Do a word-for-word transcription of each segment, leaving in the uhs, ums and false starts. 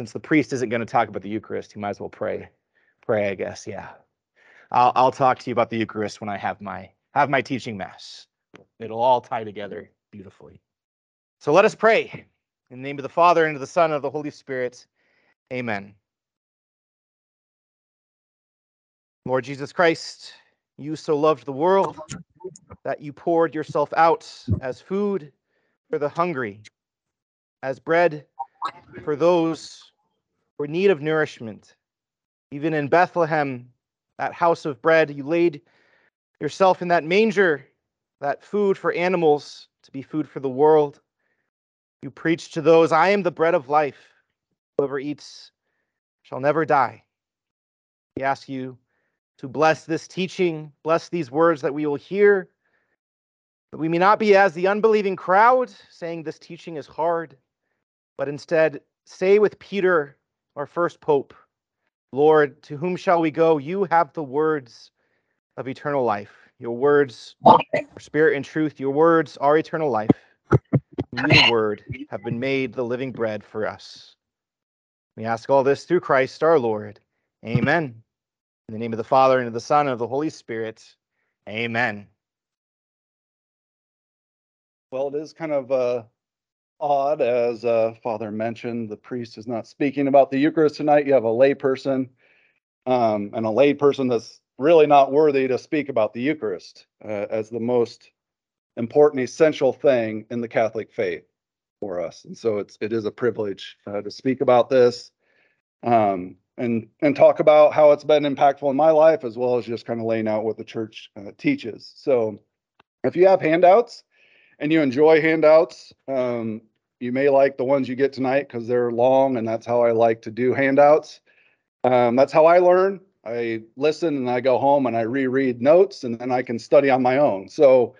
since the priest isn't going to talk about the Eucharist, he might as well pray. Pray, I guess. Yeah. I'll I'll talk to you about the Eucharist when I have my have my teaching mass. It'll all tie together beautifully. So let us pray. In the name of the Father, and of the Son, and of the Holy Spirit. Amen. Lord Jesus Christ, you so loved the world that you poured yourself out as food for the hungry, as bread for those who are in need of nourishment. Even in Bethlehem, that house of bread, you laid yourself in that manger, that food for animals to be food for the world. You preach to those, I am the bread of life. Whoever eats shall never die. We ask you to bless this teaching, bless these words that we will hear, that we may not be as the unbelieving crowd saying this teaching is hard, but instead say with Peter, our first pope, Lord, to whom shall we go? You have the words of eternal life. Your words are spirit and truth. Your words are eternal life. You, the Word, have been made the living bread for us. We ask all this through Christ our Lord. Amen. In the name of the Father, and of the Son, and of the Holy Spirit. Amen. Well, it is kind of uh, odd, as uh, Father mentioned, the priest is not speaking about the Eucharist tonight. You have a layperson, um, and a layperson that's really not worthy to speak about the Eucharist uh, as the most important, essential thing in the Catholic faith for us, and so it's it is a privilege uh, to speak about this um, and and talk about how it's been impactful in my life, as well as just kind of laying out what the Church uh, teaches. So, if you have handouts and you enjoy handouts, um, you may like the ones you get tonight because they're long, and that's how I like to do handouts. Um, that's how I learn. I listen and I go home and I reread notes, and then I can study on my own. So.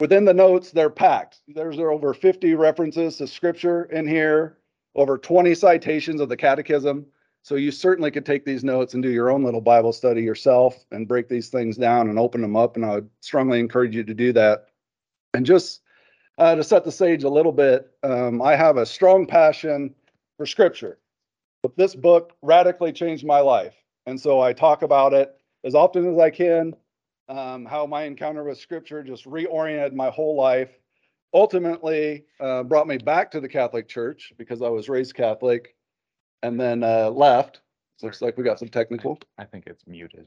Within the notes, they're packed. There's over fifty references to Scripture in here, over twenty citations of the Catechism. So you certainly could take these notes and do your own little Bible study yourself and break these things down and open them up. And I would strongly encourage you to do that. And just uh, to set the stage a little bit, um, I have a strong passion for Scripture. But this book radically changed my life. And so I talk about it as often as I can. Um, how my encounter with Scripture just reoriented my whole life, ultimately uh, brought me back to the Catholic Church because I was raised Catholic and then uh, left. So looks like we got some technical. I, I think it's muted.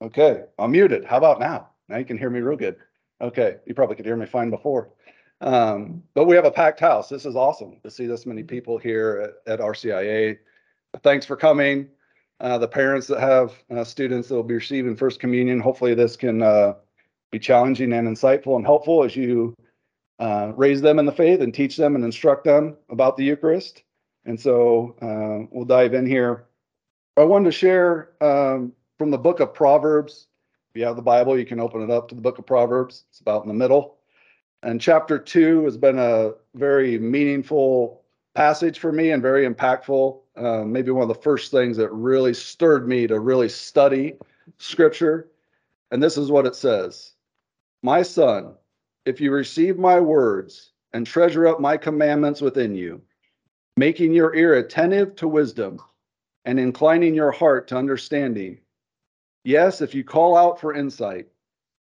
Okay, I'm muted. How about now? Now you can hear me real good. Okay, you probably could hear me fine before. Um, but we have a packed house. This is awesome to see this many people here at, at R C I A. Thanks for coming. Uh, the parents that have uh, students that will be receiving First Communion, hopefully this can uh, be challenging and insightful and helpful as you uh, raise them in the faith and teach them and instruct them about the Eucharist. And so uh, we'll dive in here. I wanted to share um, from the book of Proverbs. If you have the Bible, you can open it up to the book of Proverbs. It's about in the middle. And chapter two has been a very meaningful passage for me and very impactful. Uh, maybe one of the first things that really stirred me to really study Scripture. And this is what it says. My son, if you receive my words and treasure up my commandments within you, making your ear attentive to wisdom and inclining your heart to understanding. Yes, if you call out for insight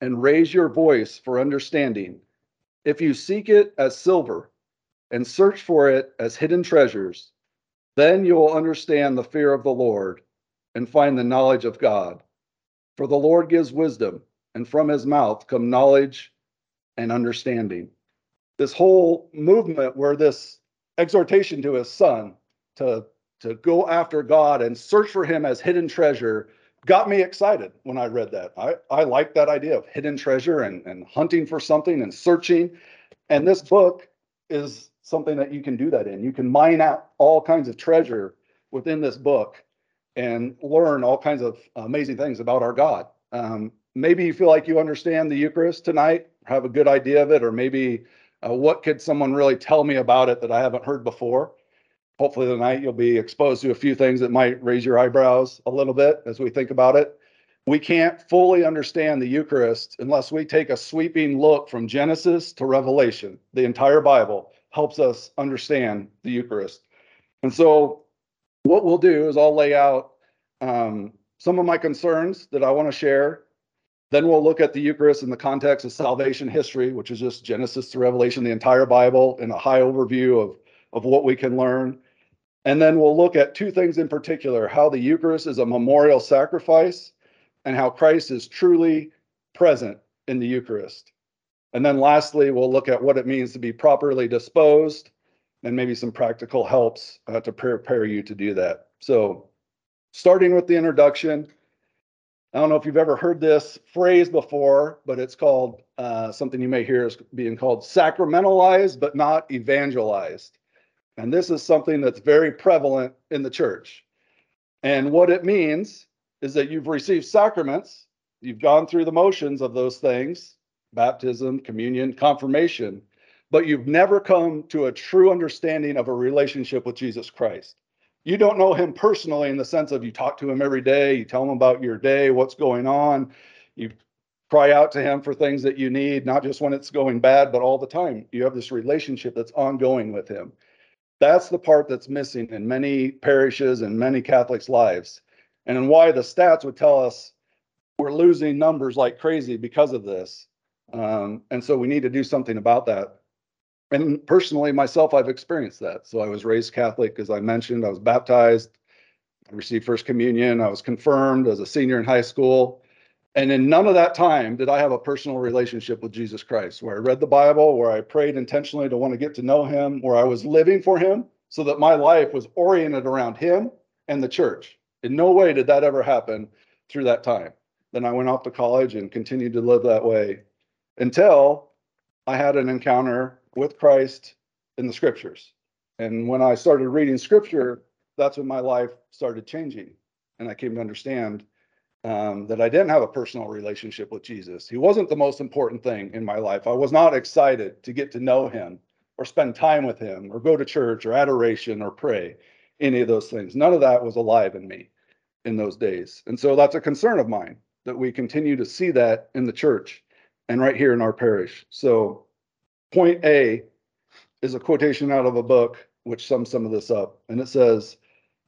and raise your voice for understanding, if you seek it as silver and search for it as hidden treasures, then you will understand the fear of the Lord and find the knowledge of God. For the Lord gives wisdom, and from his mouth come knowledge and understanding. This whole movement where this exhortation to his son to, to go after God and search for him as hidden treasure got me excited when I read that. I, I like that idea of hidden treasure and, and hunting for something and searching. And this book is something that you can do that in. You can mine out all kinds of treasure within this book and learn all kinds of amazing things about our God. Um, maybe you feel like you understand the Eucharist tonight, have a good idea of it, or maybe uh, what could someone really tell me about it that I haven't heard before? Hopefully tonight you'll be exposed to a few things that might raise your eyebrows a little bit as we think about it. We can't fully understand the Eucharist unless we take a sweeping look from Genesis to Revelation, the entire Bible. Helps us understand the Eucharist. And so what we'll do is I'll lay out um, some of my concerns that I want to share. Then we'll look at the Eucharist in the context of salvation history, which is just Genesis to Revelation, the entire Bible, and a high overview of, of what we can learn. And then we'll look at two things in particular, how the Eucharist is a memorial sacrifice and how Christ is truly present in the Eucharist. And then lastly, we'll look at what it means to be properly disposed and maybe some practical helps uh, to prepare you to do that. So starting with the introduction, I don't know if you've ever heard this phrase before, but it's called, uh, something you may hear is being called sacramentalized, but not evangelized. And this is something that's very prevalent in the church. And what it means is that you've received sacraments, you've gone through the motions of those things, baptism, communion, confirmation, but you've never come to a true understanding of a relationship with Jesus Christ. You don't know him personally in the sense of you talk to him every day, you tell him about your day, what's going on, you cry out to him for things that you need, not just when it's going bad, but all the time. You have this relationship that's ongoing with him. That's the part that's missing in many parishes and many Catholics' lives, and why the stats would tell us we're losing numbers like crazy because of this. Um, and so we need to do something about that. And personally, myself, I've experienced that. So I was raised Catholic, as I mentioned. I was baptized. I received First Communion. I was confirmed as a senior in high school. And in none of that time did I have a personal relationship with Jesus Christ, where I read the Bible, where I prayed intentionally to want to get to know him, where I was living for him so that my life was oriented around him and the church. In no way did that ever happen through that time. Then I went off to college and continued to live that way until I had an encounter with Christ in the scriptures. And when I started reading scripture, that's when my life started changing. And I came to understand um, that I didn't have a personal relationship with Jesus. He wasn't the most important thing in my life. I was not excited to get to know him or spend time with him or go to church or adoration or pray, any of those things. None of that was alive in me in those days. And so that's a concern of mine, that we continue to see that in the church and right here in our parish. So point A is a quotation out of a book which sums some of this up. And it says,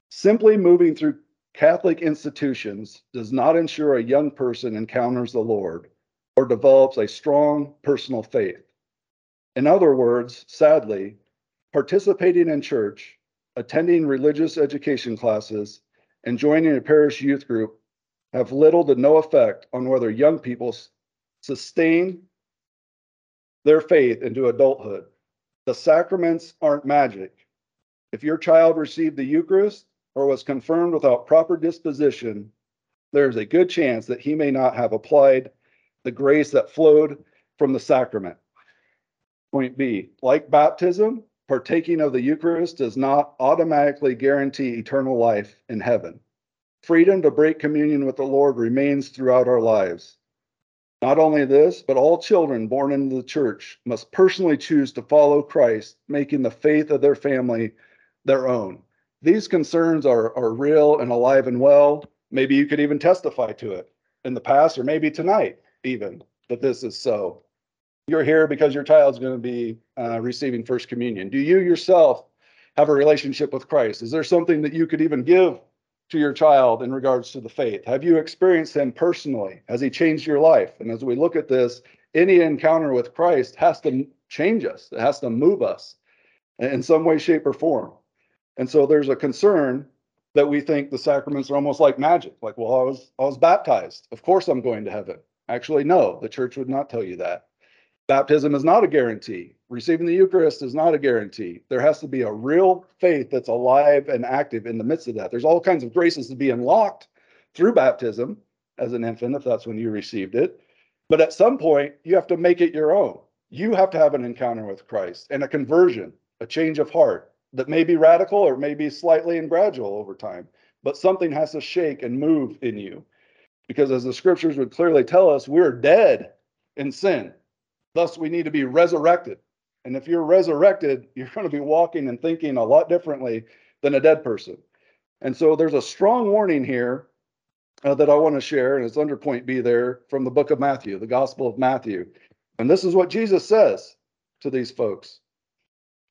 simply moving through Catholic institutions does not ensure a young person encounters the Lord or develops a strong personal faith. In other words, sadly, participating in church, attending religious education classes, and joining a parish youth group have little to no effect on whether young people sustain their faith into adulthood. The sacraments aren't magic. If your child received the Eucharist or was confirmed without proper disposition, there's a good chance that he may not have applied the grace that flowed from the sacrament. Point B, like baptism, partaking of the Eucharist does not automatically guarantee eternal life in heaven. Freedom to break communion with the Lord remains throughout our lives. Not only this, but all children born into the church must personally choose to follow Christ, making the faith of their family their own. These concerns are, are real and alive and well. Maybe you could even testify to it in the past, or maybe tonight even, that this is so. You're here because your child's going to be uh, receiving First Communion. Do you yourself have a relationship with Christ? Is there something that you could even give to your child in regards to the faith? Have you experienced him personally? Has he changed your life? And as we look at this, any encounter with Christ has to change us. It has to move us in some way, shape, or form. And so there's a concern that we think the sacraments are almost like magic. Like, well, I was, I was baptized. Of course I'm going to heaven. Actually, no, the church would not tell you that. Baptism is not a guarantee. Receiving the Eucharist is not a guarantee. There has to be a real faith that's alive and active in the midst of that. There's all kinds of graces to be unlocked through baptism as an infant, if that's when you received it. But at some point, you have to make it your own. You have to have an encounter with Christ and a conversion, a change of heart that may be radical or may be slightly and gradual over time. But something has to shake and move in you. Because as the scriptures would clearly tell us, we're dead in sin. Thus, we need to be resurrected. And if you're resurrected, you're going to be walking and thinking a lot differently than a dead person. And so there's a strong warning here uh, that I want to share, and it's under point B there from the book of Matthew, the Gospel of Matthew. And this is what Jesus says to these folks.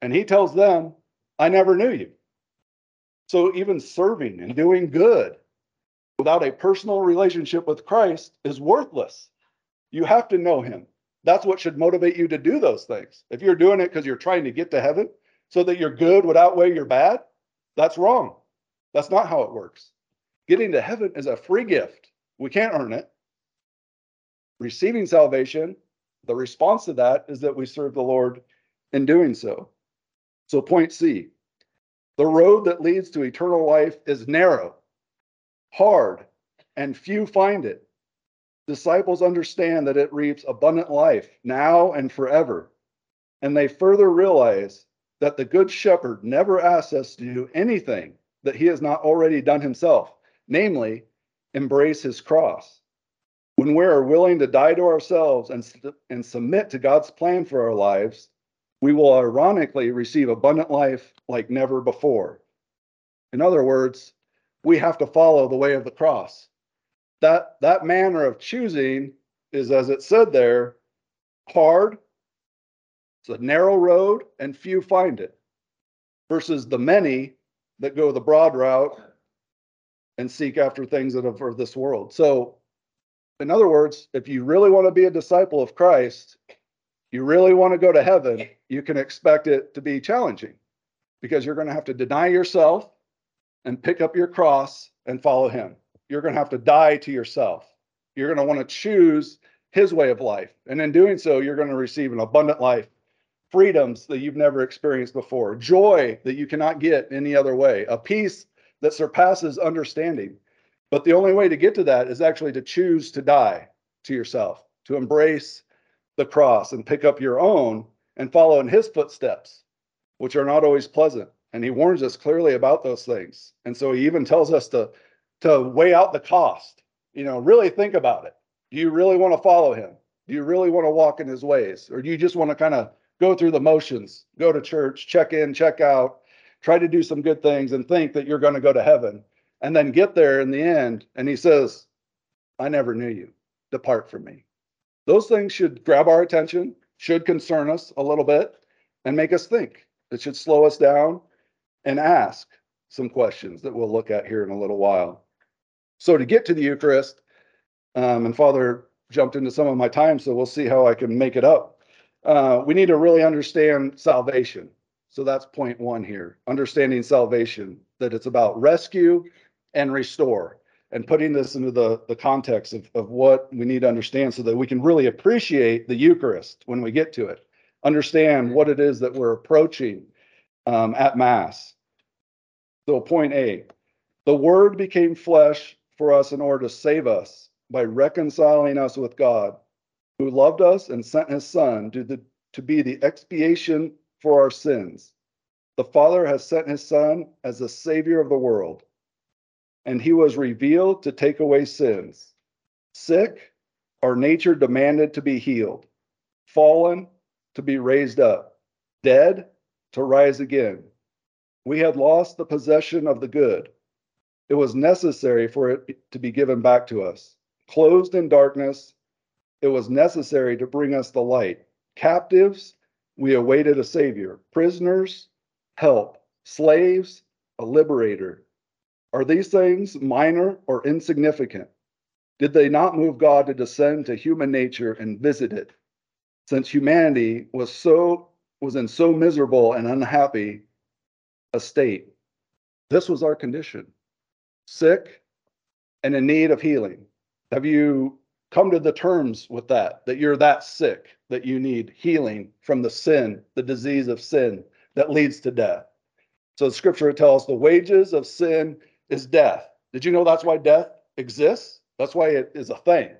And he tells them, I never knew you. So even serving and doing good without a personal relationship with Christ is worthless. You have to know him. That's what should motivate you to do those things. If you're doing it because you're trying to get to heaven so that your good would outweigh your bad, that's wrong. That's not how it works. Getting to heaven is a free gift. We can't earn it. Receiving salvation, the response to that is that we serve the Lord in doing so. So point C, the road that leads to eternal life is narrow, hard, and few find it. Disciples understand that it reaps abundant life now and forever, and they further realize that the Good Shepherd never asks us to do anything that he has not already done himself, namely, embrace his cross. When we are willing to die to ourselves and, and submit to God's plan for our lives, we will ironically receive abundant life like never before. In other words, we have to follow the way of the cross. That, that manner of choosing is, as it said there, hard. It's a narrow road, and few find it, versus the many that go the broad route and seek after things that are of this world. So, in other words, if you really want to be a disciple of Christ, you really want to go to heaven, you can expect it to be challenging, because you're going to have to deny yourself and pick up your cross and follow him. You're going to have to die to yourself. You're going to want to choose his way of life. And in doing so, you're going to receive an abundant life, freedoms that you've never experienced before, joy that you cannot get any other way, a peace that surpasses understanding. But the only way to get to that is actually to choose to die to yourself, to embrace the cross and pick up your own and follow in his footsteps, which are not always pleasant. And he warns us clearly about those things. And so he even tells us to to weigh out the cost, you know, really think about it. Do you really want to follow him? Do you really want to walk in his ways? Or do you just want to kind of go through the motions, go to church, check in, check out, try to do some good things and think that you're going to go to heaven and then get there in the end? And he says, I never knew you. Depart from me. Those things should grab our attention, should concern us a little bit and make us think. It should slow us down and ask some questions that we'll look at here in a little while. So to get to the Eucharist, um, and Father jumped into some of my time, so we'll see how I can make it up. Uh, we need to really understand salvation. So that's point one here, understanding salvation, that it's about rescue and restore, and putting this into the, the context of, of what we need to understand so that we can really appreciate the Eucharist when we get to it, understand what it is that we're approaching um, at Mass. So point A, the Word became flesh for us in order to save us by reconciling us with God, who loved us and sent his Son to, the, to be the expiation for our sins. The Father has sent his Son as the Savior of the world, and he was revealed to take away sins. Sick, our nature demanded to be healed. Fallen, to be raised up. Dead, to rise again. We had lost the possession of the good. It was necessary for it to be given back to us. Closed in darkness, it was necessary to bring us the light. Captives, we awaited a Savior. Prisoners, help. Slaves, a liberator. Are these things minor or insignificant? Did they not move God to descend to human nature and visit it? Since humanity was so was in so miserable and unhappy a state, this was our condition. Sick and in need of healing. Have you come to the terms with that, that you're that sick, that you need healing from the sin, the disease of sin that leads to death? So the Scripture tells the wages of sin is death. Did you know that's why death exists? That's why it is a thing.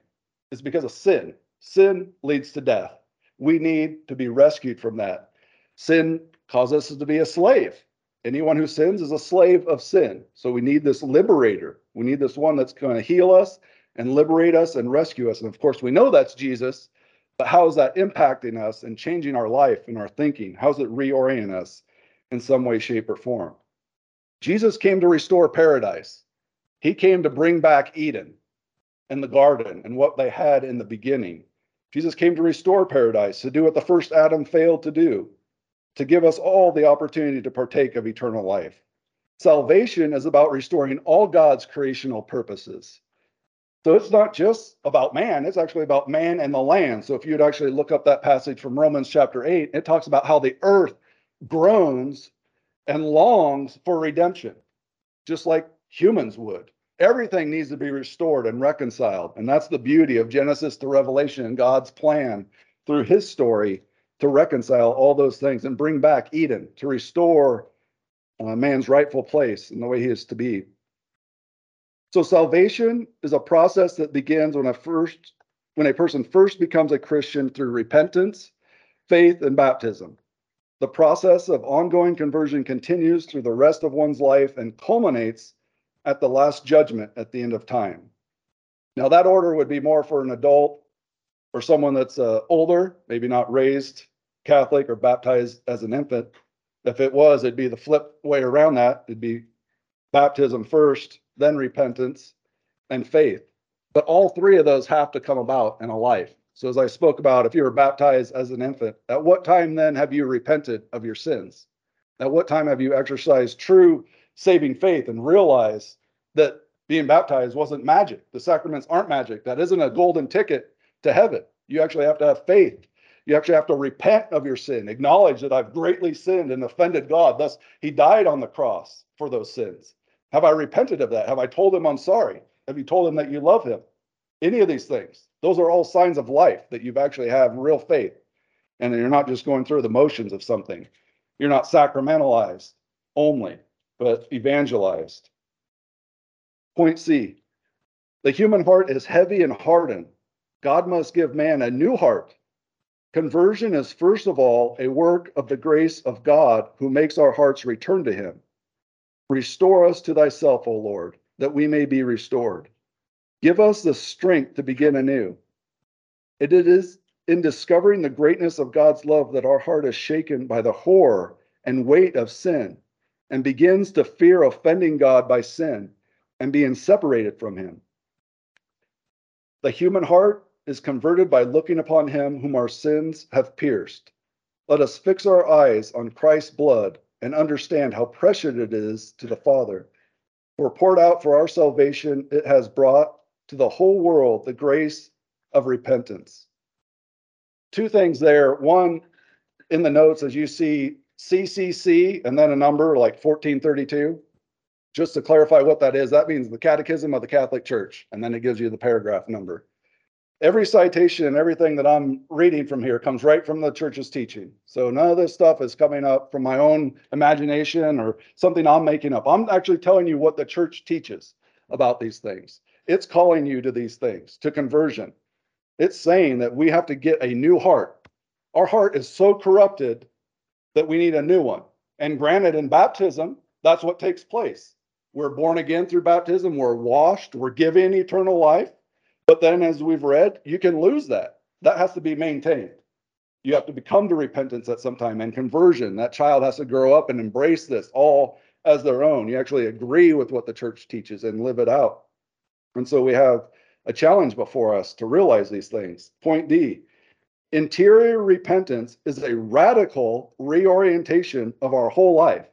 It's because of sin. Sin leads to death. We need to be rescued from that. Sin causes us to be a slave anyone who sins is a slave of sin. So we need this liberator. We need this one that's going to heal us and liberate us and rescue us. And of course, we know that's Jesus, but how is that impacting us and changing our life and our thinking? How's it reorienting us in some way, shape, or form? Jesus came to restore paradise. He came to bring back Eden and the garden and what they had in the beginning. Jesus came to restore paradise, to do what the first Adam failed to do, to give us all the opportunity to partake of eternal life. Salvation is about restoring all God's creational purposes. So it's not just about man, it's actually about man and the land. So if you'd actually look up that passage from Romans chapter eight, it talks about how the earth groans and longs for redemption, just like humans would. Everything needs to be restored and reconciled. And that's the beauty of Genesis to Revelation and God's plan through his story to reconcile all those things and bring back Eden, to restore uh, man's rightful place in the way he is to be. So salvation is a process that begins when a first, when a person first becomes a Christian through repentance, faith, and baptism. The process of ongoing conversion continues through the rest of one's life and culminates at the last judgment at the end of time. Now, that order would be more for an adult or someone that's uh, older, maybe not raised Catholic or baptized as an infant. If it was, it'd be the flip way around that. It'd be baptism first, then repentance, and faith. But all three of those have to come about in a life. So as I spoke about, if you were baptized as an infant, at what time then have you repented of your sins? At what time have you exercised true saving faith and realized that being baptized wasn't magic? The sacraments aren't magic. That isn't a golden ticket to heaven. You actually have to have faith. You actually have to repent of your sin, acknowledge that I've greatly sinned and offended God. Thus, he died on the cross for those sins. Have I repented of that? Have I told him I'm sorry? Have you told him that you love him? Any of these things. Those are all signs of life that you've actually have real faith. And you're not just going through the motions of something. You're not sacramentalized only, but evangelized. Point C, the human heart is heavy and hardened. God must give man a new heart. Conversion is first of all a work of the grace of God who makes our hearts return to him. Restore us to thyself, O Lord, that we may be restored. Give us the strength to begin anew. It is in discovering the greatness of God's love that our heart is shaken by the horror and weight of sin and begins to fear offending God by sin and being separated from him. The human heart is converted by looking upon him whom our sins have pierced. Let us fix our eyes on Christ's blood and understand how precious it is to the Father. For poured out for our salvation, it has brought to the whole world the grace of repentance. Two things there. One, in the notes, as you see C C C and then a number like fourteen thirty-two, just to clarify what that is, that means the Catechism of the Catholic Church, and then it gives you the paragraph number. Every citation and everything that I'm reading from here comes right from the church's teaching. So none of this stuff is coming up from my own imagination or something I'm making up. I'm actually telling you what the church teaches about these things. It's calling you to these things, to conversion. It's saying that we have to get a new heart. Our heart is so corrupted that we need a new one. And granted, in baptism, that's what takes place. We're born again through baptism. We're washed. We're given eternal life. But then, as we've read, you can lose that. That has to be maintained. You have to become to repentance at some time and conversion. That child has to grow up and embrace this all as their own. You actually agree with what the church teaches and live it out. And so we have a challenge before us to realize these things. Point D, interior repentance is a radical reorientation of our whole life.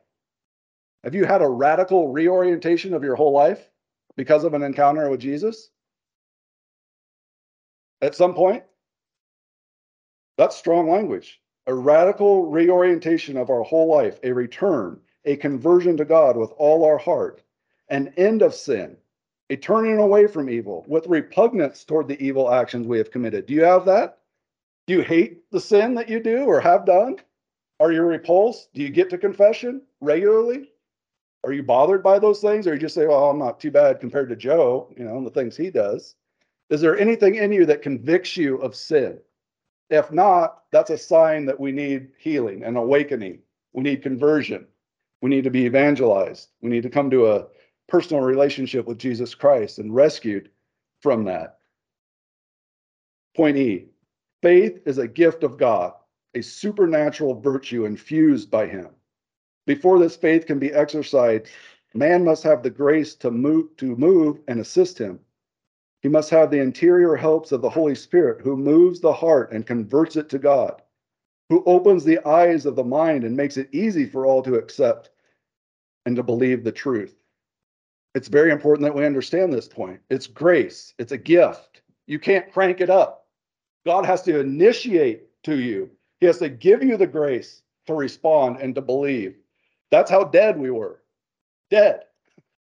Have you had a radical reorientation of your whole life because of an encounter with Jesus? At some point, that's strong language. A radical reorientation of our whole life, a return, a conversion to God with all our heart, an end of sin, a turning away from evil with repugnance toward the evil actions we have committed. Do you have that? Do you hate the sin that you do or have done? Are you repulsed? Do you get to confession regularly? Are you bothered by those things? Or you just say, well, I'm not too bad compared to Joe, you know, and the things he does. Is there anything in you that convicts you of sin? If not, that's a sign that we need healing and awakening. We need conversion. We need to be evangelized. We need to come to a personal relationship with Jesus Christ and rescued from that. Point E, faith is a gift of God, a supernatural virtue infused by him. Before this faith can be exercised, man must have the grace to move, to move and assist him. He must have the interior helps of the Holy Spirit, who moves the heart and converts it to God, who opens the eyes of the mind and makes it easy for all to accept and to believe the truth. It's very important that we understand this point. It's grace. It's a gift. You can't crank it up. God has to initiate to you. He has to give you the grace to respond and to believe. That's how dead we were. Dead.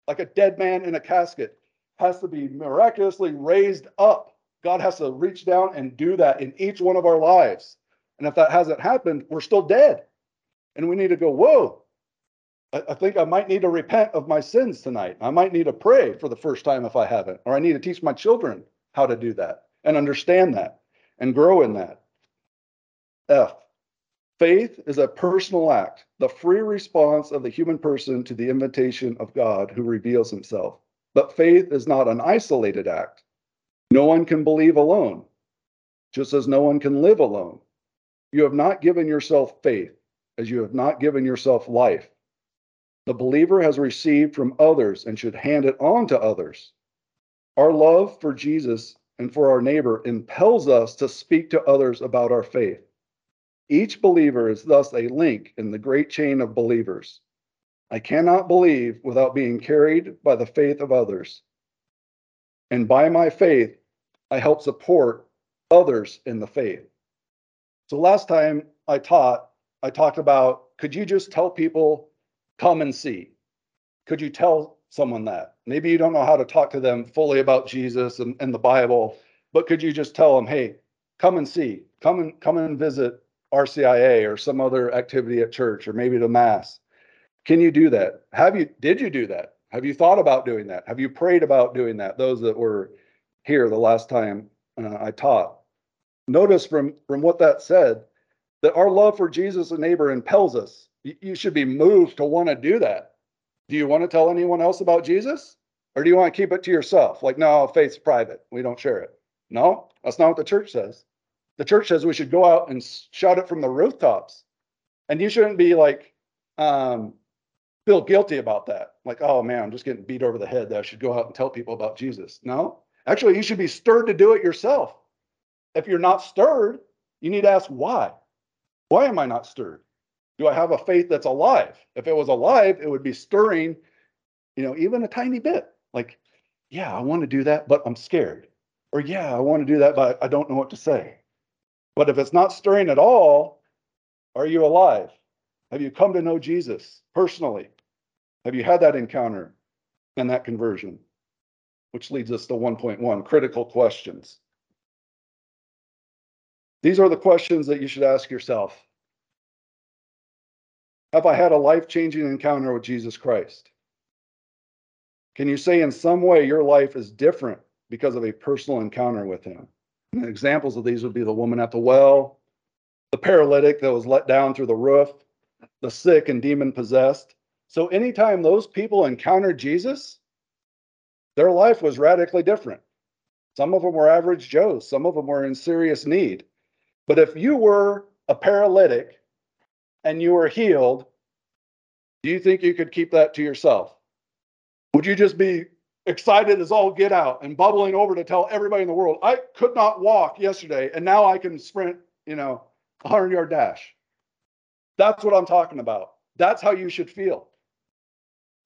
Like a dead man in a casket has to be miraculously raised up. God has to reach down and do that in each one of our lives. And if that hasn't happened, we're still dead. And we need to go, whoa, I, I think I might need to repent of my sins tonight. I might need to pray for the first time if I haven't, or I need to teach my children how to do that and understand that and grow in that. F, faith is a personal act, the free response of the human person to the invitation of God who reveals himself. But faith is not an isolated act. No one can believe alone, just as no one can live alone. You have not given yourself faith, as you have not given yourself life. The believer has received from others and should hand it on to others. Our love for Jesus and for our neighbor impels us to speak to others about our faith. Each believer is thus a link in the great chain of believers. I cannot believe without being carried by the faith of others. And by my faith, I help support others in the faith. So last time I taught, I talked about, could you just tell people, come and see? Could you tell someone that? Maybe you don't know how to talk to them fully about Jesus and, and the Bible, but could you just tell them, hey, come and see, come and, come and visit R C I A or some other activity at church or maybe the Mass? Can you do that? Have you, did you do that? Have you thought about doing that? Have you prayed about doing that? Those that were here the last time uh, I taught. Notice from, from what that said, that our love for Jesus and neighbor impels us. You should be moved to want to do that. Do you want to tell anyone else about Jesus? Or do you want to keep it to yourself? Like, no, faith's private. We don't share it. No, that's not what the church says. The church says we should go out and shout it from the rooftops. And you shouldn't be like, um, feel guilty about that. Like, oh man, I'm just getting beat over the head that I should go out and tell people about Jesus. No, actually, you should be stirred to do it yourself. If you're not stirred, you need to ask why. Why am I not stirred? Do I have a faith that's alive? If it was alive, it would be stirring, you know, even a tiny bit. Like, yeah, I want to do that, but I'm scared. Or yeah, I want to do that, but I don't know what to say. But if it's not stirring at all, are you alive? Have you come to know Jesus personally? Have you had that encounter and that conversion? Which leads us to one point one, critical questions. These are the questions that you should ask yourself. Have I had a life-changing encounter with Jesus Christ? Can you say in some way your life is different because of a personal encounter with him? And examples of these would be the woman at the well, the paralytic that was let down through the roof, the sick and demon-possessed. So anytime those people encountered Jesus, their life was radically different. Some of them were average Joes. Some of them were in serious need. But if you were a paralytic and you were healed, do you think you could keep that to yourself? Would you just be excited as all get out and bubbling over to tell everybody in the world, I could not walk yesterday and now I can sprint, you know, a hundred-yard dash? That's what I'm talking about. That's how you should feel.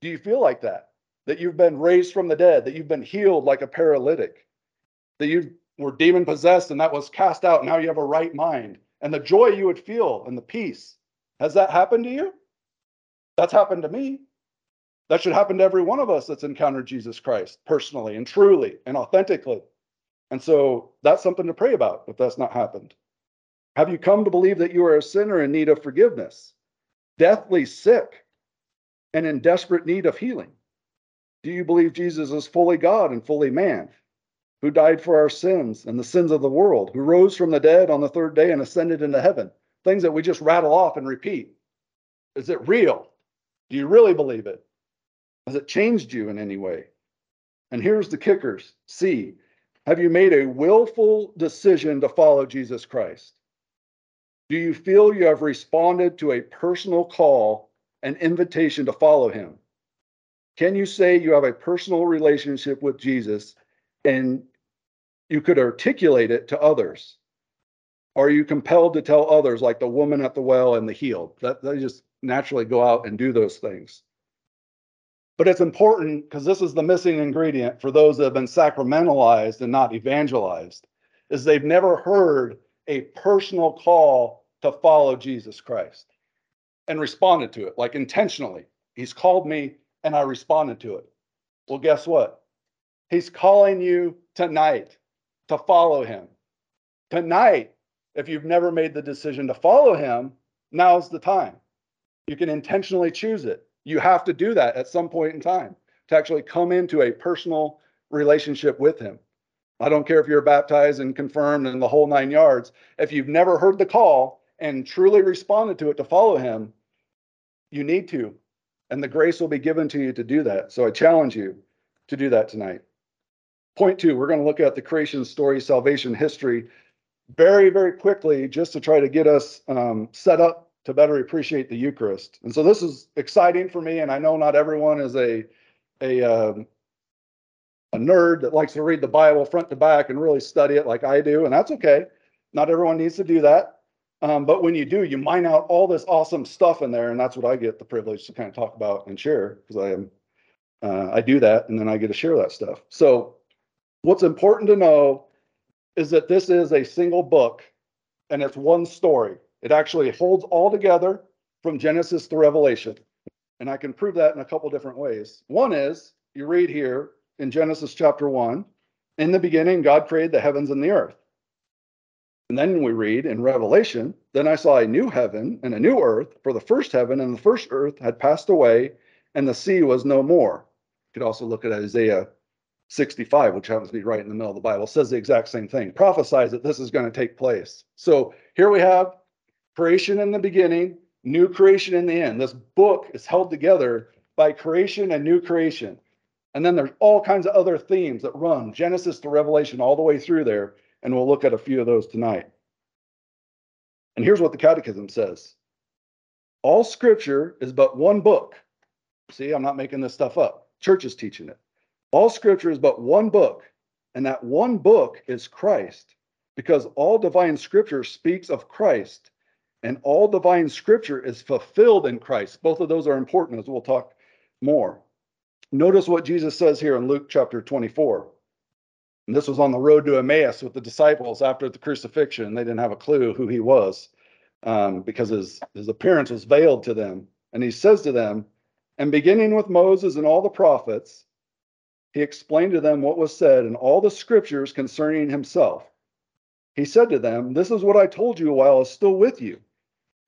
Do you feel like that? That you've been raised from the dead, that you've been healed like a paralytic, that you were demon-possessed and that was cast out, and now you have a right mind, and the joy you would feel and the peace. Has that happened to you? That's happened to me. That should happen to every one of us that's encountered Jesus Christ personally and truly and authentically. And so that's something to pray about if that's not happened. Have you come to believe that you are a sinner in need of forgiveness, deathly sick, and in desperate need of healing? Do you believe Jesus is fully God and fully man, who died for our sins and the sins of the world, who rose from the dead on the third day and ascended into heaven? Things that we just rattle off and repeat. Is it real? Do you really believe it? Has it changed you in any way? And here's the kickers. C, have you made a willful decision to follow Jesus Christ? Do you feel you have responded to a personal call and invitation to follow him? Can you say you have a personal relationship with Jesus and you could articulate it to others? Are you compelled to tell others, like the woman at the well and the healed? That, they just naturally go out and do those things. But it's important because this is the missing ingredient for those that have been sacramentalized and not evangelized, is they've never heard a personal call to follow Jesus Christ and responded to it, like intentionally. He's called me and I responded to it. Well, guess what? He's calling you tonight to follow him. Tonight, if you've never made the decision to follow him, now's the time. You can intentionally choose it. You have to do that at some point in time to actually come into a personal relationship with him. I don't care if you're baptized and confirmed and the whole nine yards. If you've never heard the call and truly responded to it to follow him, you need to. And the grace will be given to you to do that. So I challenge you to do that tonight. Point two, we're going to look at the creation story, salvation history, very, very quickly, just to try to get us um, set up to better appreciate the Eucharist. And so this is exciting for me. And I know not everyone is a, a, um, a nerd that likes to read the Bible front to back and really study it like I do. And that's okay. Not everyone needs to do that. Um, but when you do, you mine out all this awesome stuff in there. And that's what I get the privilege to kind of talk about and share, because I am, uh, I do that. And then I get to share that stuff. So what's important to know is that this is a single book and it's one story. It actually holds all together from Genesis to Revelation. And I can prove that in a couple different ways. One is you read here in Genesis chapter one, in the beginning, God created the heavens and the earth. And then we read in Revelation, then I saw a new heaven and a new earth, for the first heaven and the first earth had passed away, and the sea was no more. You could also look at Isaiah sixty-five, which happens to be right in the middle of the Bible, says the exact same thing, prophesies that this is going to take place. So here we have creation in the beginning, new creation in the end. This book is held together by creation and new creation. And then there's all kinds of other themes that run Genesis to Revelation all the way through there. And we'll look at a few of those tonight. And here's what the Catechism says. All Scripture is but one book. See, I'm not making this stuff up. Church is teaching it. All Scripture is but one book, and that one book is Christ, because all divine Scripture speaks of Christ, and all divine Scripture is fulfilled in Christ. Both of those are important, as we'll talk more. Notice what Jesus says here in Luke chapter twenty-four. And this was on the road to Emmaus with the disciples after the crucifixion. They didn't have a clue who he was um, because his, his appearance was veiled to them. And he says to them, and beginning with Moses and all the prophets, he explained to them what was said in all the Scriptures concerning himself. He said to them, this is what I told you while I was still with you.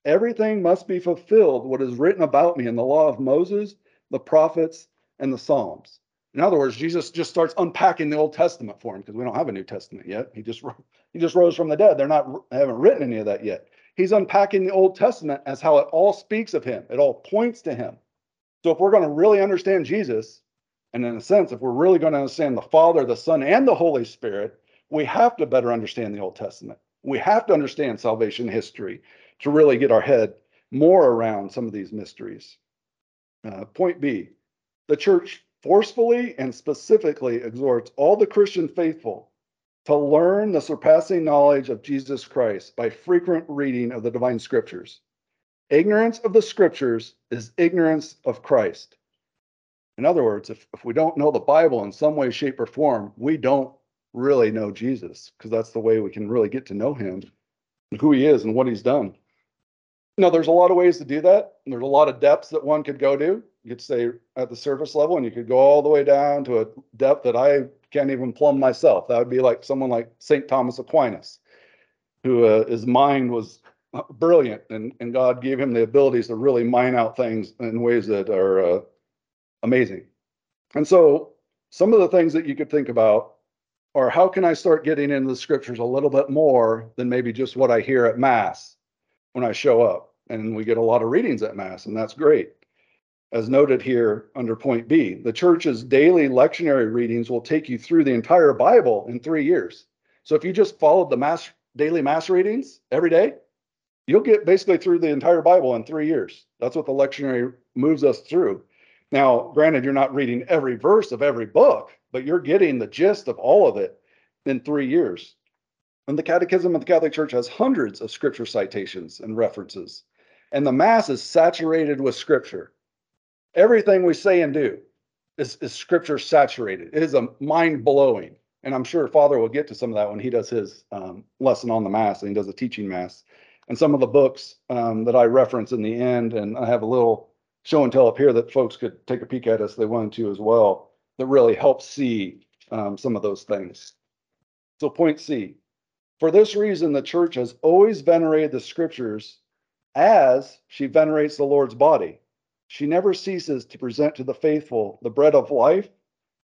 Everything must be fulfilled what is written about me in the law of Moses, the prophets, and the Psalms. In other words, Jesus just starts unpacking the Old Testament for him, because we don't have a New Testament yet. He just he just rose from the dead. They're not they haven't written any of that yet. He's unpacking the Old Testament as how it all speaks of him. It all points to him. So if we're going to really understand Jesus, and in a sense, if we're really going to understand the Father, the Son, and the Holy Spirit, we have to better understand the Old Testament. We have to understand salvation history to really get our head more around some of these mysteries. Uh, point B, the church forcefully and specifically exhorts all the Christian faithful to learn the surpassing knowledge of Jesus Christ by frequent reading of the divine Scriptures. Ignorance of the Scriptures is ignorance of Christ. In other words, if, if we don't know the Bible in some way, shape, or form, we don't really know Jesus, because that's the way we can really get to know him, who he is and what he's done. Now, there's a lot of ways to do that. And there's a lot of depths that one could go to. You could stay at the surface level, and you could go all the way down to a depth that I can't even plumb myself. That would be like someone like Saint Thomas Aquinas, who uh, his mind was brilliant, and, and God gave him the abilities to really mine out things in ways that are uh, amazing. And so some of the things that you could think about are, how can I start getting into the Scriptures a little bit more than maybe just what I hear at Mass when I show up? And we get a lot of readings at Mass, and that's great. as noted here under point B. The church's daily lectionary readings will take you through the entire Bible in three years. So if you just followed the mass, daily mass readings every day, you'll get basically through the entire Bible in three years. That's what the lectionary moves us through. Now, granted, you're not reading every verse of every book, but you're getting the gist of all of it in three years. And the Catechism of the Catholic Church has hundreds of Scripture citations and references. And the Mass is saturated with Scripture. Everything we say and do is, is Scripture saturated. It is a mind-blowing. And I'm sure Father will get to some of that when he does his um, lesson on the Mass, and he does a teaching Mass. And some of the books um, that I reference in the end, and I have a little show and tell up here that folks could take a peek at us if they wanted to as well, that really helps see um, some of those things. So point C, for this reason, the church has always venerated the Scriptures as she venerates the Lord's body. She never ceases to present to the faithful the bread of life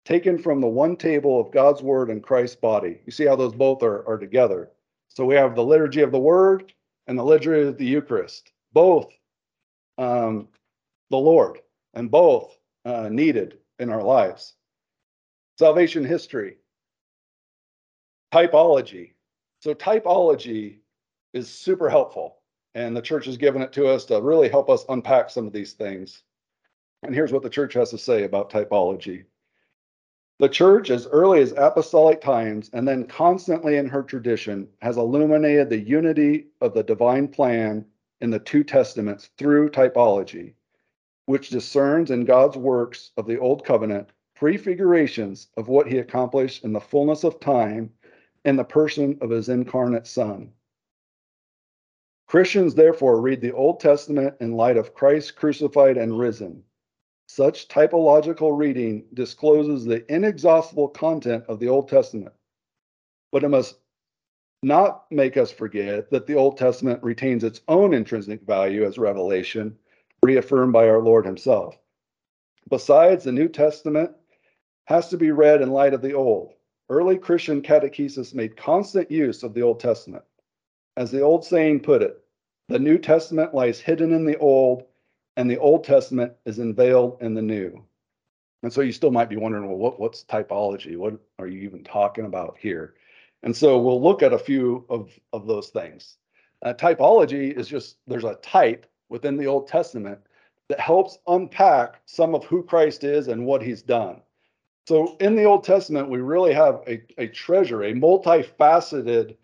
taken from the one table of God's word and Christ's body. You see how those both are, are together. So we have the liturgy of the word and the liturgy of the Eucharist, both um, the Lord, and both uh, needed in our lives. Salvation history, typology. So typology is super helpful, and the church has given it to us to really help us unpack some of these things. And here's what the church has to say about typology. The church, as early as apostolic times, and then constantly in her tradition, has illuminated the unity of the divine plan in the two testaments through typology, which discerns in God's works of the Old Covenant prefigurations of what he accomplished in the fullness of time in the person of his incarnate Son. Christians, therefore, read the Old Testament in light of Christ crucified and risen. Such typological reading discloses the inexhaustible content of the Old Testament, but it must not make us forget that the Old Testament retains its own intrinsic value as revelation, reaffirmed by our Lord himself. Besides, the New Testament has to be read in light of the Old. Early Christian catechesis made constant use of the Old Testament. As the old saying put it, the New Testament lies hidden in the Old, and the Old Testament is unveiled in the New. And so you still might be wondering, well, what, what's typology? What are you even talking about here? And so we'll look at a few of, of those things. Uh, typology is just, there's a type within the Old Testament that helps unpack some of who Christ is and what he's done. So in the Old Testament, we really have a, a treasure, a multifaceted,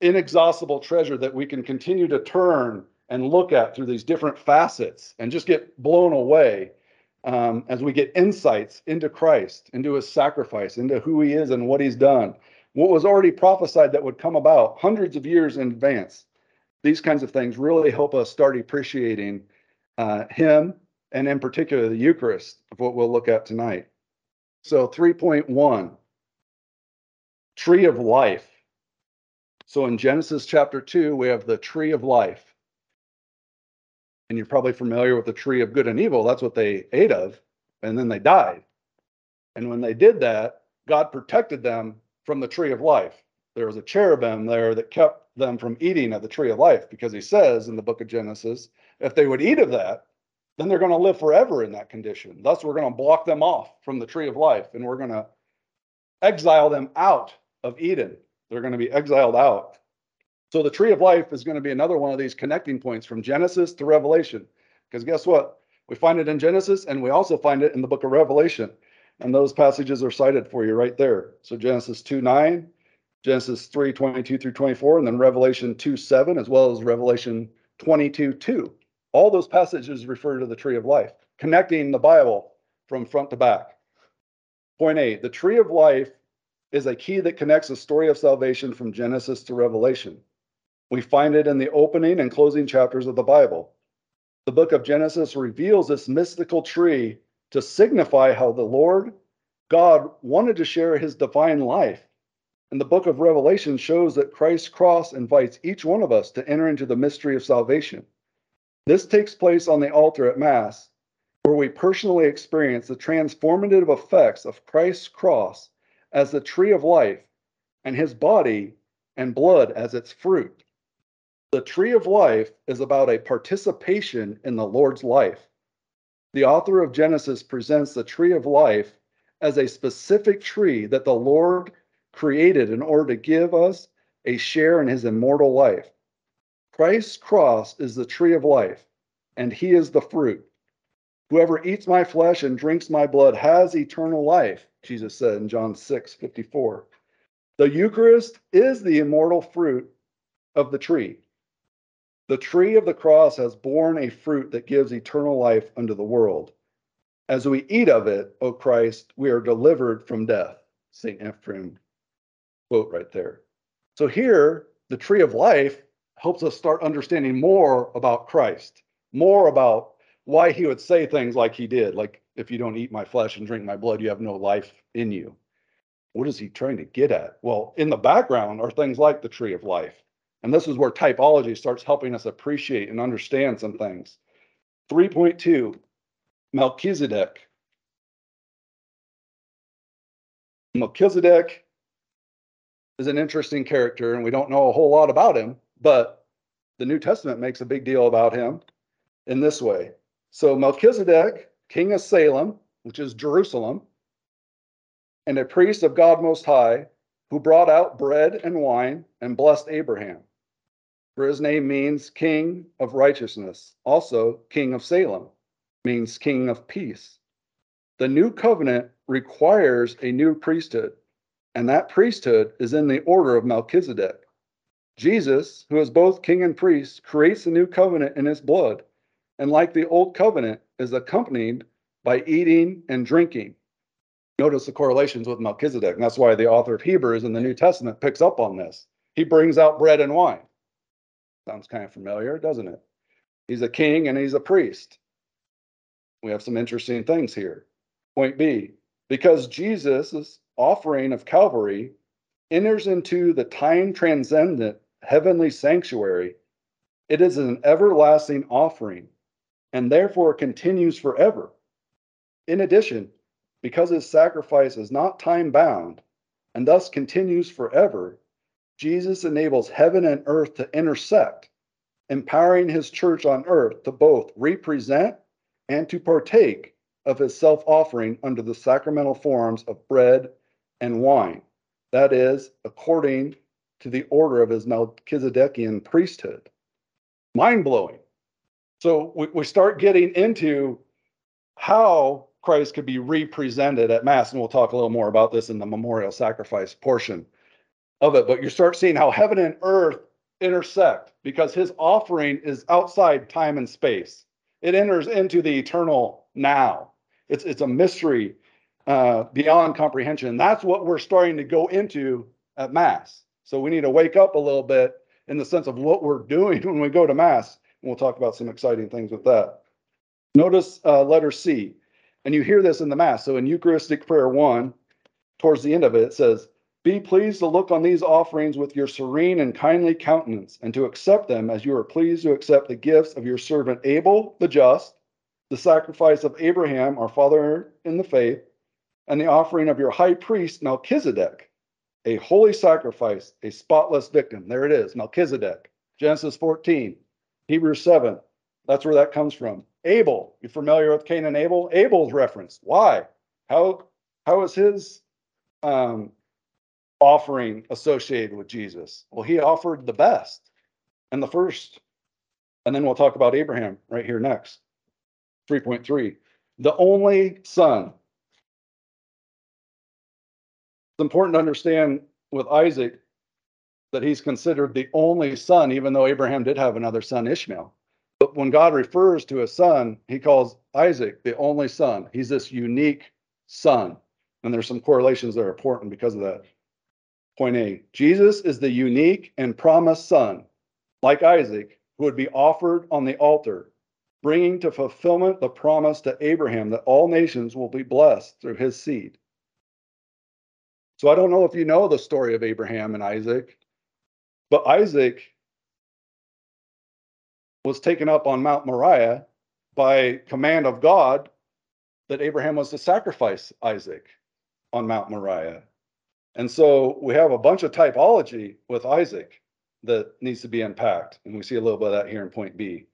inexhaustible treasure that we can continue to turn and look at through these different facets and just get blown away um, as we get insights into Christ, into his sacrifice, into who he is and what he's done, what was already prophesied that would come about hundreds of years in advance. These kinds of things really help us start appreciating uh, him, and in particular, the Eucharist, of what we'll look at tonight. So three point one, tree of life. So in Genesis chapter two, we have the tree of life. And you're probably familiar with the tree of good and evil. That's what they ate of, and then they died. And when they did that, God protected them from the tree of life. There was a cherubim there that kept them from eating of the tree of life, because he says in the book of Genesis, if they would eat of that, then they're going to live forever in that condition. Thus, we're going to block them off from the tree of life, and we're going to exile them out of Eden. They're going to be exiled out. So the tree of life is going to be another one of these connecting points from Genesis to Revelation, because guess what? We find it in Genesis, and we also find it in the book of Revelation, and those passages are cited for you right there. So Genesis two nine, Genesis three twenty-two through twenty-four, and then Revelation two seven, as well as Revelation twenty-two two. All those passages refer to the tree of life, connecting the Bible from front to back. Point A, the tree of life is a key that connects the story of salvation from Genesis to Revelation. We find it in the opening and closing chapters of the Bible. The book of Genesis reveals this mystical tree to signify how the Lord God wanted to share his divine life. And the book of Revelation shows that Christ's cross invites each one of us to enter into the mystery of salvation. This takes place on the altar at Mass, where we personally experience the transformative effects of Christ's cross as the tree of life and his body and blood as its fruit. The tree of life is about a participation in the Lord's life. the author of Genesis presents the tree of life as a specific tree that the Lord created in order to give us a share in his immortal life. Christ's cross is the tree of life, and he is the fruit. Whoever eats my flesh and drinks my blood has eternal life, Jesus said in John six fifty-four. The Eucharist is the immortal fruit of the tree. The tree of the cross has borne a fruit that gives eternal life unto the world. As we eat of it, O Christ, we are delivered from death. Saint Ephraim quote right there. So here, the tree of life helps us start understanding more about Christ, more about why he would say things like he did, like, if you don't eat my flesh and drink my blood, you have no life in you. What is he trying to get at? Well, in the background are things like the tree of life. And this is where typology starts helping us appreciate and understand some things. three point two, Melchizedek. Melchizedek is an interesting character, and we don't know a whole lot about him, but the New Testament makes a big deal about him in this way. So Melchizedek, king of Salem, which is Jerusalem, and a priest of God Most High, who brought out bread and wine and blessed Abraham. For his name means king of righteousness. Also, king of Salem means king of peace. The new covenant requires a new priesthood, and that priesthood is in the order of Melchizedek. Jesus, who is both king and priest, creates the new covenant in his blood, and like the old covenant, is accompanied by eating and drinking. Notice the correlations with Melchizedek, and that's why the author of Hebrews in the New Testament picks up on this. He brings out bread and wine. Sounds kind of familiar, doesn't it? He's a king and he's a priest. We have some interesting things here. Point B, because Jesus' offering of Calvary enters into the time-transcendent heavenly sanctuary, it is an everlasting offering, and therefore continues forever. In addition, because his sacrifice is not time-bound and thus continues forever, Jesus enables heaven and earth to intersect, empowering his church on earth to both represent and to partake of his self-offering under the sacramental forms of bread and wine, that is, according to the order of his Melchizedekian priesthood. Mind-blowing. So we, we start getting into how Christ could be represented at Mass, and we'll talk a little more about this in the memorial sacrifice portion of it, but you start seeing how heaven and earth intersect because his offering is outside time and space. It enters into the eternal now. It's, it's a mystery uh, beyond comprehension, and that's what we're starting to go into at Mass. So we need to wake up a little bit in the sense of what we're doing when we go to Mass, and we'll talk about some exciting things with that. Notice uh, letter C. And you hear this in the Mass. So in Eucharistic Prayer one, towards the end of it, it says, "Be pleased to look on these offerings with your serene and kindly countenance, and to accept them as you are pleased to accept the gifts of your servant Abel the just, the sacrifice of Abraham, our father in the faith, and the offering of your high priest Melchizedek, a holy sacrifice, a spotless victim." There it is, Melchizedek. Genesis fourteen, Hebrews seven. That's where that comes from. Abel, you familiar with Cain and Abel? Abel's reference. Why? How, how is his um, offering associated with Jesus? Well, he offered the best and the first. And then we'll talk about Abraham right here next. three point three, the only son. It's important to understand with Isaac that he's considered the only son, even though Abraham did have another son, Ishmael. But when God refers to his son, he calls Isaac the only son. He's this unique son. And there's some correlations that are important because of that. Point A, Jesus is the unique and promised son, like Isaac, who would be offered on the altar, bringing to fulfillment the promise to Abraham that all nations will be blessed through his seed. So I don't know if you know the story of Abraham and Isaac, but Isaac was taken up on Mount Moriah by command of God that Abraham was to sacrifice Isaac on Mount Moriah. And so we have a bunch of typology with Isaac that needs to be unpacked. And we see a little bit of that here in point B.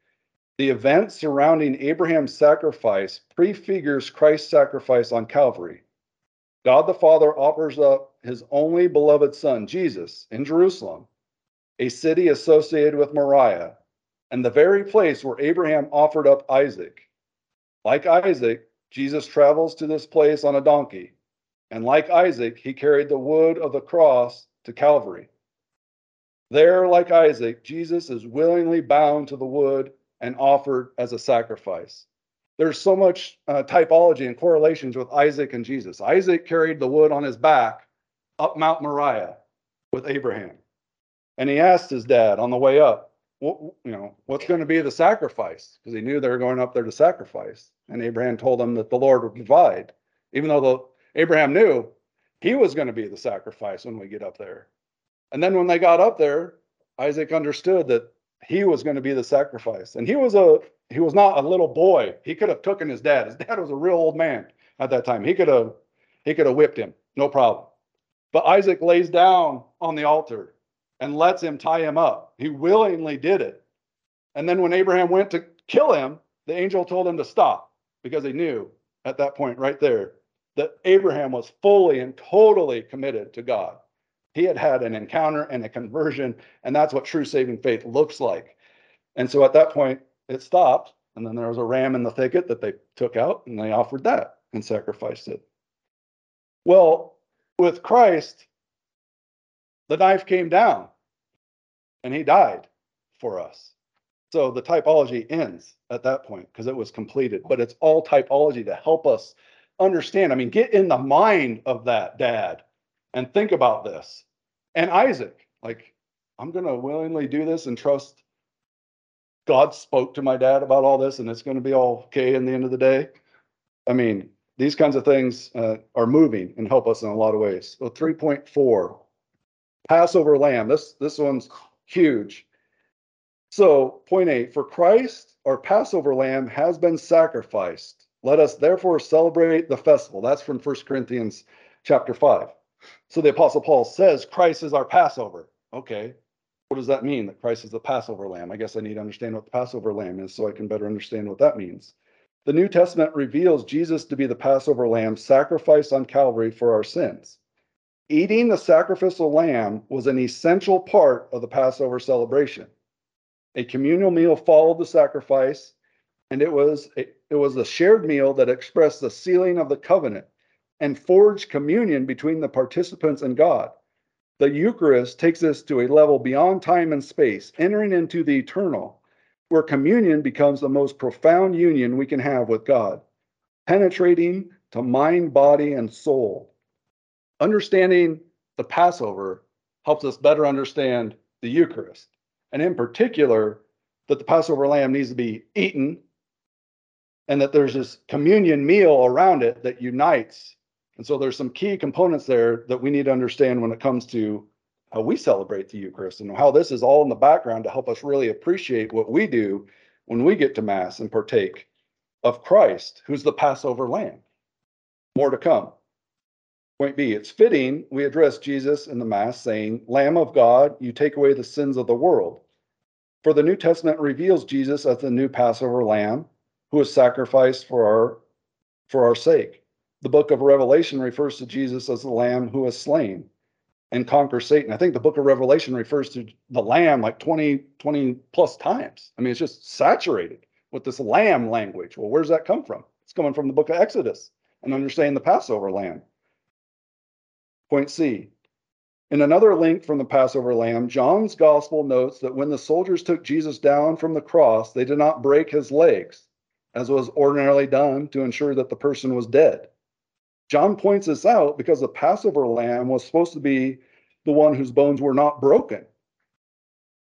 The event surrounding Abraham's sacrifice prefigures Christ's sacrifice on Calvary. God the Father offers up his only beloved Son, Jesus, in Jerusalem, a city associated with Moriah, and the very place where Abraham offered up Isaac. Like Isaac, Jesus travels to this place on a donkey, and like Isaac, he carried the wood of the cross to Calvary. There, like Isaac, Jesus is willingly bound to the wood and offered as a sacrifice. There's so much uh, typology and correlations with Isaac and Jesus. Isaac carried the wood on his back up Mount Moriah with Abraham. And he asked his dad on the way up, what, you know, what's going to be the sacrifice? Because he knew they were going up there to sacrifice. And Abraham told him that the Lord would provide, even though the, Abraham knew he was going to be the sacrifice when we get up there. And then when they got up there, Isaac understood that he was going to be the sacrifice. And he was a he was not a little boy. He could have taken his dad. His dad was a real old man at that time. He could have he could have whipped him, no problem. But Isaac lays down on the altar and lets him tie him up. He willingly did it. And then when Abraham went to kill him, the angel told him to stop, because he knew at that point right there that Abraham was fully and totally committed to God. He had had an encounter and a conversion, and that's what true saving faith looks like. And so at that point, it stopped, and then there was a ram in the thicket that they took out, and they offered that and sacrificed it. Well, with Christ, the knife came down, and he died for us. So the typology ends at that point because it was completed. But it's all typology to help us understand. I mean, get in the mind of that dad and think about this. And Isaac, like, I'm going to willingly do this and trust God spoke to my dad about all this, and it's going to be all okay in the end of the day. I mean, these kinds of things uh, are moving and help us in a lot of ways. So three point four, Passover lamb. This, this one's huge. So point eight, for Christ, our Passover lamb has been sacrificed. Let us therefore celebrate the festival. That's from First Corinthians chapter five. So the Apostle Paul says Christ is our Passover. Okay, what does that mean, that Christ is the Passover lamb? I guess I need to understand what the Passover lamb is so I can better understand what that means. The New Testament reveals Jesus to be the Passover lamb sacrificed on Calvary for our sins. Eating the sacrificial lamb was an essential part of the Passover celebration. A communal meal followed the sacrifice, and it was a, it was a shared meal that expressed the sealing of the covenant and forge communion between the participants and God. The Eucharist takes us to a level beyond time and space, entering into the eternal, where communion becomes the most profound union we can have with God, penetrating to mind, body, and soul. Understanding the Passover helps us better understand the Eucharist, and in particular, that the Passover lamb needs to be eaten, and that there's this communion meal around it that unites. And so there's some key components there that we need to understand when it comes to how we celebrate the Eucharist and how this is all in the background to help us really appreciate what we do when we get to Mass and partake of Christ, who's the Passover lamb. More to come. Point B, it's fitting we address Jesus in the Mass saying, Lamb of God, you take away the sins of the world. For the New Testament reveals Jesus as the new Passover lamb who was sacrificed for our, for our sake. The book of Revelation refers to Jesus as the lamb who was slain and conquered Satan. I think the book of Revelation refers to the lamb like twenty, twenty plus times. I mean, it's just saturated with this lamb language. Well, where's that come from? It's coming from the book of Exodus and understanding the Passover lamb. Point C. In another link from the Passover lamb, John's gospel notes that when the soldiers took Jesus down from the cross, they did not break his legs, as was ordinarily done to ensure that the person was dead. John points this out because the Passover lamb was supposed to be the one whose bones were not broken.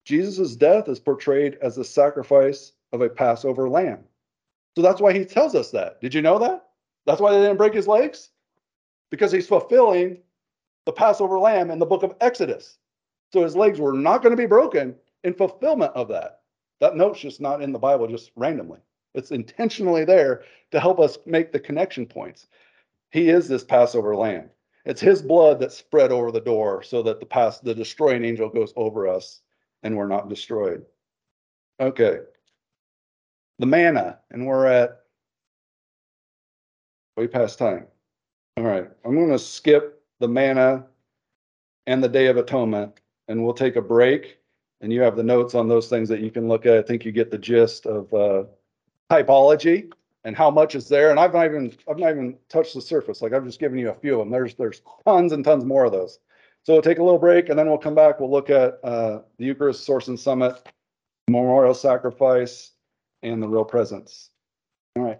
Jesus' death is portrayed as the sacrifice of a Passover lamb. So that's why he tells us that. Did you know that? That's why they didn't break his legs? Because he's fulfilling the Passover lamb in the book of Exodus. So his legs were not going to be broken in fulfillment of that. That note's just not in the Bible just randomly. It's intentionally there to help us make the connection points. He is this Passover lamb. It's his blood that's spread over the door so that the past, the destroying angel goes over us and we're not destroyed. Okay. the manna, and we're at way past time. All right, I'm going to skip the manna and the Day of Atonement, and we'll take a break. And you have the notes on those things that you can look at. I think you get the gist of uh, typology and how much is there. And I've not even I've not even touched the surface. Like I've just given you a few of them. There's there's tons and tons more of those. So we'll take a little break, and then we'll come back. We'll look at uh, the Eucharist, Source and Summit, Memorial Sacrifice, and the Real Presence. All right.